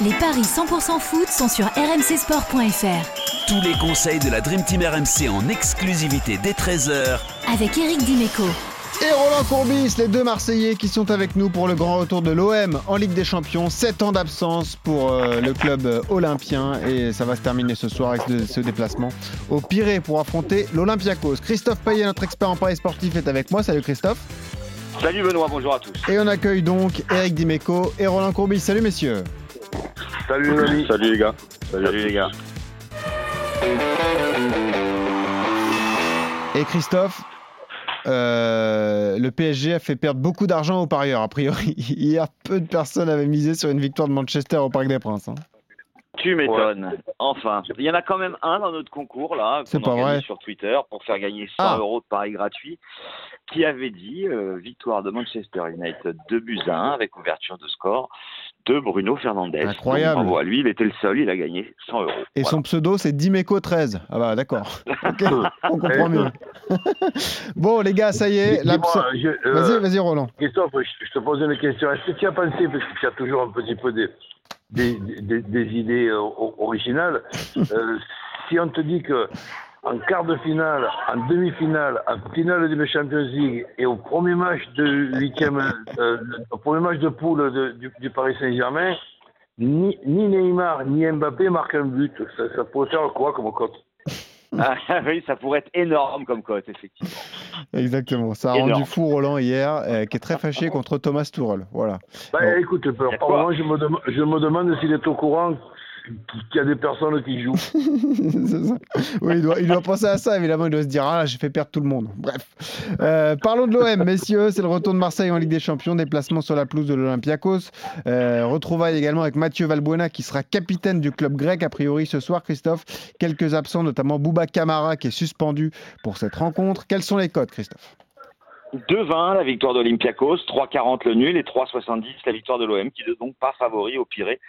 Les paris 100% foot sont sur rmcsport.fr. Tous les conseils de la Dream Team RMC en exclusivité dès 13h avec Éric Di Meco. Et Roland Courbis, les deux Marseillais qui sont avec nous pour le grand retour de l'OM en Ligue des Champions. 7 ans d'absence pour le club olympien et ça va se terminer ce soir avec ce déplacement au Pirée pour affronter l'Olympiakos. Christophe Paillet, notre expert en paris sportif, est avec moi. Salut Christophe. Salut Benoît, bonjour à tous. Et on accueille donc Éric Di Meco et Roland Courbis. Salut messieurs. Salut. Salut les gars. Salut les gars. Et Christophe, le PSG a fait perdre beaucoup d'argent aux parieurs. A priori, hier, peu de personnes avaient misé sur une victoire de Manchester au Parc des Princes. Hein. Tu m'étonnes. Ouais. Enfin, il y en a quand même un dans notre concours, là, qu'on a gagné sur Twitter pour faire gagner 100 euros de paris gratuit, qui avait dit victoire de Manchester United 2-1 avec ouverture de score de Bruno Fernandez. Incroyable. Donc, bravo à lui, il était le seul, il a gagné 100 euros. Et voilà. Son pseudo, c'est Di Meco 13. Ah bah d'accord. Okay. On comprend mieux. Bon, les gars, ça y est. Vas-y, Roland. Christophe, je te pose une question. Est-ce que tu as pensé, parce que tu as toujours un petit peu des idées originales, si on te dit que en quart de finale, en demi-finale, en finale de la Champions League et au premier match de poule du Paris Saint-Germain, ni Neymar ni Mbappé marquent un but, ça pourrait faire quoi comme cote? Ah oui, ça pourrait être énorme comme cote, effectivement. Exactement, ça a rendu fou Roland hier, qui est très fâché contre Thomas Tuchel. Voilà. Bah bon. Écoute, moi je me demande s'il est au courant qu'il y a des personnes qui jouent. C'est ça. Oui, il doit penser à ça, évidemment, il doit se dire « Ah, j'ai fait perdre tout le monde ». Bref. Parlons de l'OM, messieurs, c'est le retour de Marseille en Ligue des Champions, déplacement sur la pelouse de l'Olympiakos. Retrouvailles également avec Mathieu Valbuena, qui sera capitaine du club grec, a priori, ce soir, Christophe. Quelques absents, notamment Bouba Kamara, qui est suspendu pour cette rencontre. Quels sont les cotes, Christophe ? 2-20 la victoire de l'Olympiakos, 3-40 le nul et 3-70 la victoire de l'OM, qui n'est donc pas favori au Pirée.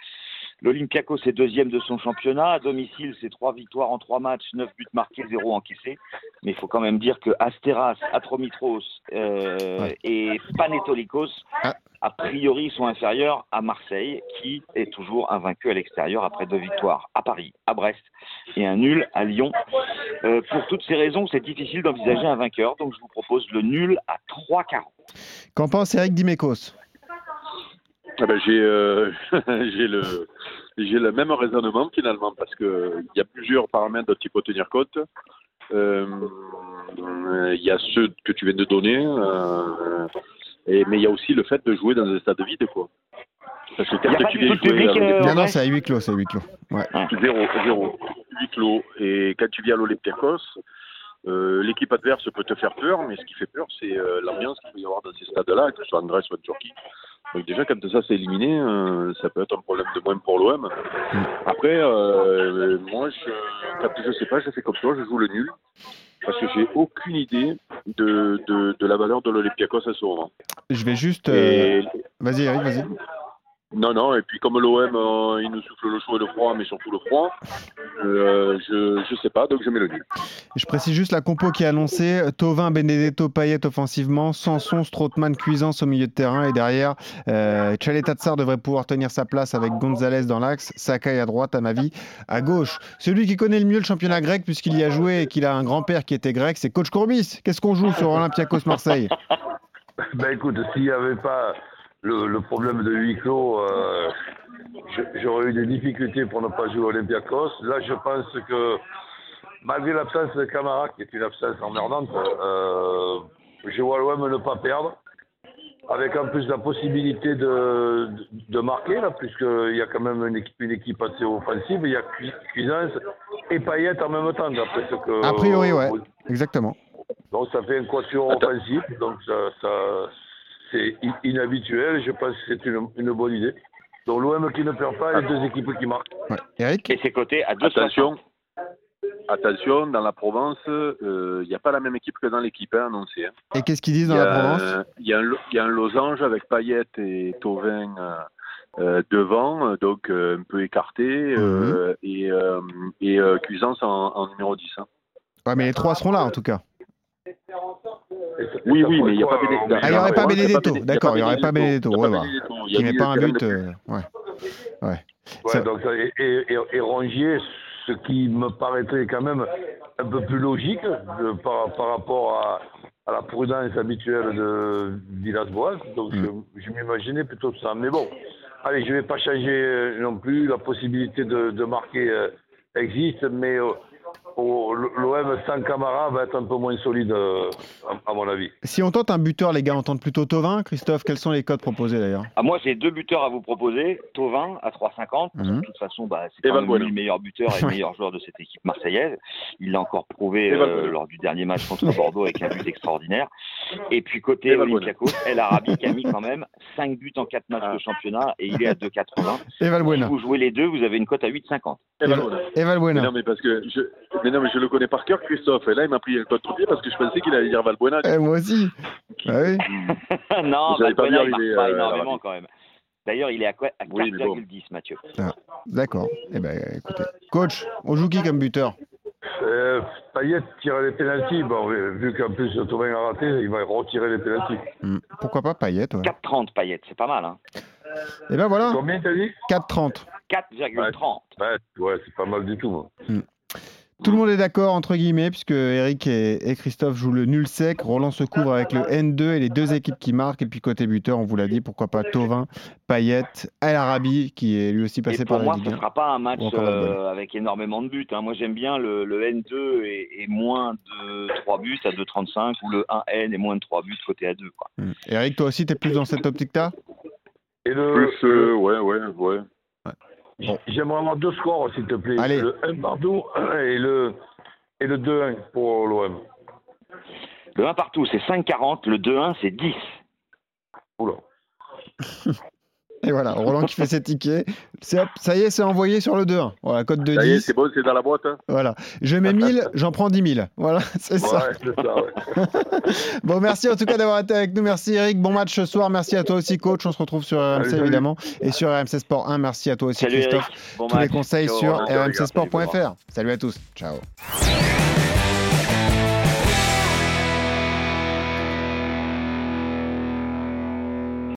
L'Olympiakos est deuxième de son championnat. À domicile, c'est 3 victoires en 3 matchs, 9 buts marqués, 0 encaissés. Mais il faut quand même dire que Asteras, Atromitros et Panetolikos, a priori, sont inférieurs à Marseille, qui est toujours invaincu à l'extérieur après 2 victoires à Paris, à Brest et un nul à Lyon. Pour toutes ces raisons, c'est difficile d'envisager un vainqueur. Donc, je vous propose le nul à 3-40. Qu'en pense Éric Di Meco ? Ah ben j'ai le même raisonnement finalement, parce qu'il y a plusieurs paramètres dont il faut tenir compte. Il y a ceux que tu viens de donner, mais il y a aussi le fait de jouer dans un stade vide, quoi. Parce que quand tu viens jouer c'est à huis clos, Ouais. 0-0, huis clos. Et quand tu viens à l'Olympiakos, l'équipe adverse peut te faire peur, mais ce qui fait peur, c'est l'ambiance qu'il peut y avoir dans ces stades-là, que ce soit en Grèce ou en Turquie. Donc déjà, quand ça c'est éliminé, ça peut être un problème de moins pour l'OM. Après, moi, quand je sais pas, je fais comme toi, je joue le nul. Parce que j'ai aucune idée de la valeur de l'Olympiakos à ce moment. Je vais juste... Vas-y, Eric, vas-y. Non, et puis comme l'OM, il nous souffle le chaud et le froid, mais surtout le froid, je sais pas, donc je mets le nul. Je précise juste la compo qui est annoncée, Thauvin, Benedetto, Payet offensivement, Sanson, Strootman, Cuisance au milieu de terrain, et derrière, Tchalet, Tatsar devrait pouvoir tenir sa place avec Gonzalez dans l'axe, Sakai à droite, Amavi à gauche. Celui qui connaît le mieux le championnat grec, puisqu'il y a joué et qu'il a un grand-père qui était grec, c'est Coach Courbis. Qu'est-ce qu'on joue sur Olympiakos Marseille ? Écoute, s'il n'y avait pas... Le problème de huis clos, j'aurais eu des difficultés pour ne pas jouer à l'Olympiakos. Là, je pense que, malgré l'absence de Camara, qui est une absence emmerdante, je vois l'OM ne pas perdre. Avec en plus la possibilité de marquer, là, puisqu'il y a quand même une équipe assez offensive. Il y a Cuisance et Payet en même temps, d'après ce que... A priori, ouais, exactement. Donc, ça fait un quatuor offensif, donc c'est inhabituel, je pense que c'est une bonne idée. Donc l'OM qui ne perd pas, les deux équipes qui marquent. Ouais. Eric ? Et c'est coté à 2. Attention, dans la Provence, il n'y a pas la même équipe que dans l'équipe annoncée. Hein. Et qu'est-ce qu'ils disent dans la Provence ? Il y a un losange avec Payet et Thauvin devant, donc un peu écarté, et Cuisance en numéro 10. Hein. Ouais, mais les trois seront là en tout cas. Oui, mais il n'y a pas Benedetto. Ah, il n'y aurait pas Benedetto, d'accord, il n'y aurait pas Benedetto. Il n'y a pas un but. Ouais. Ouais, donc, et Rongier, ce qui me paraîtrait quand même un peu plus logique par rapport à la prudence habituelle de Villas-Boas. Donc je m'imaginais plutôt ça. Mais bon, allez, je ne vais pas changer non plus. La possibilité de marquer existe, mais l'OM sans Kamara va être un peu moins solide, à mon avis. Si on tente un buteur, les gars, on tente plutôt Thauvin. Christophe, quels sont les codes proposés d'ailleurs ? Moi, j'ai deux buteurs à vous proposer. Thauvin à 3,50. De toute façon, c'est quand même le meilleur buteur et le meilleur joueur de cette équipe marseillaise. Il l'a encore prouvé lors du dernier match contre Bordeaux avec un but extraordinaire. Et puis côté Olympiakos, El Arabi qui a mis quand même 5 buts en 4 matchs de championnat et il est à 2,80. Si vous jouez les deux, vous avez une cote à 8,50. Et Valbuena. Non, mais parce que je le connais par cœur, Christophe. Et là, il m'a pris un contre-pied parce que je pensais qu'il allait dire Valbuena. Et moi aussi. Ah oui. Non, Valbuena, il marque pas énormément quand même. D'ailleurs, il est à 4,10, Mathieu. Ah, d'accord. Eh bien, écoutez. Coach, on joue qui comme buteur ? Payet tire les pénaltys. Bon, vu qu'en plus Thauvin a raté, il va retirer les pénaltys. Pourquoi pas Payet, 4,30 Payet, c'est pas mal. Hein. Et ben voilà. Combien t'as dit ? 4,30. 4,30. Ouais, c'est pas mal du tout. Moi. Tout le monde est d'accord, entre guillemets, puisque Eric et Christophe jouent le nul sec. Roland se couvre avec le N2 et les deux équipes qui marquent. Et puis côté buteur, on vous l'a dit, pourquoi pas Thauvin, Payet, El Arabi, qui est lui aussi passé par la Ligue 1. Pour moi, ce ne sera pas un match avec énormément de buts. Hein. Moi, j'aime bien le N2 et moins de 3 buts à 2,35 ou le 1N et moins de 3 buts côté A2. Quoi. Eric, toi aussi, tu es plus dans cette optique-là ? Plus, ouais. Bon. J'aimerais avoir deux scores, s'il te plaît. Allez. Le 1 partout et le 2-1 pour l'OM. Le 1 partout, c'est 5,40. Le 2-1, c'est 10. Oula. Et voilà, Roland qui fait ses tickets. Ça y est, c'est envoyé sur le 2-1. Voilà, code de 10. Ça y est, c'est bon, c'est dans la boîte. Hein. Voilà. Je mets 1000, j'en prends 10 000. Voilà, c'est ça. Bon, merci en tout cas d'avoir été avec nous. Merci Eric, bon match ce soir. Merci à toi aussi, coach. On se retrouve sur RMC, évidemment. Et sur RMC Sport 1. Merci à toi aussi, Christophe. Tous les conseils sur rmcsport.fr. Salut à tous. Ciao.